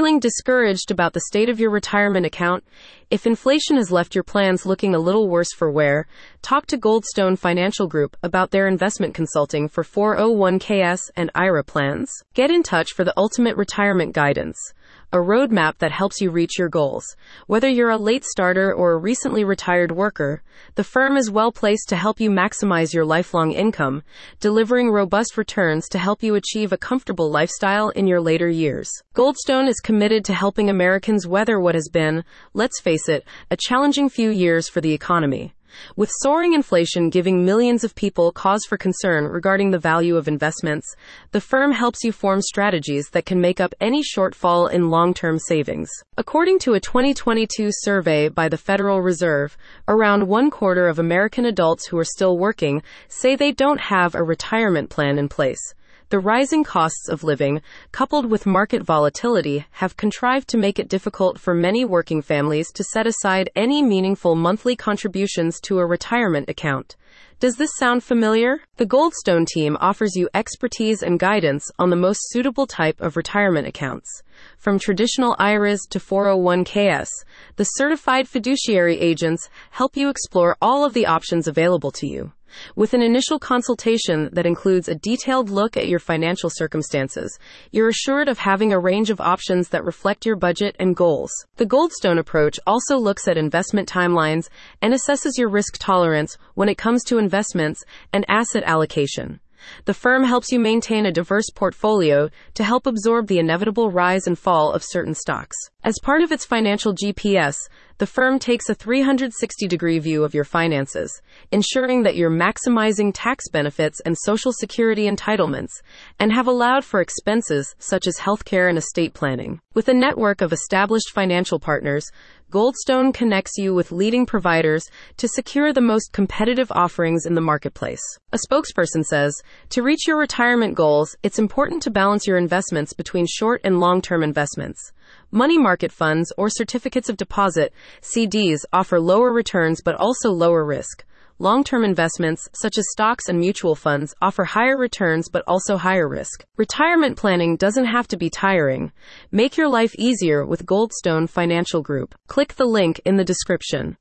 feeling discouraged about the state of your retirement account? If inflation has left your plans looking a little worse for wear, talk to Goldstone Financial Group about their investment consulting for 401(k)s and IRA plans. Get in touch for the ultimate retirement guidance, a roadmap that helps you reach your goals. Whether you're a late starter or a recently retired worker, the firm is well placed to help you maximize your lifelong income, delivering robust returns to help you achieve a comfortable lifestyle in your later years. Goldstone is committed to helping Americans weather what has been, let's face it, a challenging few years for the economy. With soaring inflation giving millions of people cause for concern regarding the value of investments, the firm helps you form strategies that can make up any shortfall in long-term savings. According to a 2022 survey by the Federal Reserve, around one quarter of American adults who are still working say they don't have a retirement plan in place. The rising costs of living, coupled with market volatility, have contrived to make it difficult for many working families to set aside any meaningful monthly contributions to a retirement account. Does this sound familiar? The Goldstone team offers you expertise and guidance on the most suitable type of retirement accounts. From traditional IRAs to 401(k)s, the certified fiduciary agents help you explore all of the options available to you. With an initial consultation that includes a detailed look at your financial circumstances, you're assured of having a range of options that reflect your budget and goals. The Goldstone approach also looks at investment timelines and assesses your risk tolerance when it comes to investments and asset allocation. The firm helps you maintain a diverse portfolio to help absorb the inevitable rise and fall of certain stocks. As part of its Financial GPS, the firm takes a 360-degree view of your finances, ensuring that you're maximizing tax benefits and Social Security entitlements, and have allowed for expenses such as healthcare and estate planning. With a network of established financial partners, Goldstone connects you with leading providers to secure the most competitive offerings in the marketplace. A spokesperson says, to reach your retirement goals, it's important to balance your investments between short and long-term investments. Money market funds or certificates of deposit, CDs, offer lower returns but also lower risk. Long-term investments, such as stocks and mutual funds, offer higher returns but also higher risk. Retirement planning doesn't have to be tiring. Make your life easier with Goldstone Financial Group. Click the link in the description.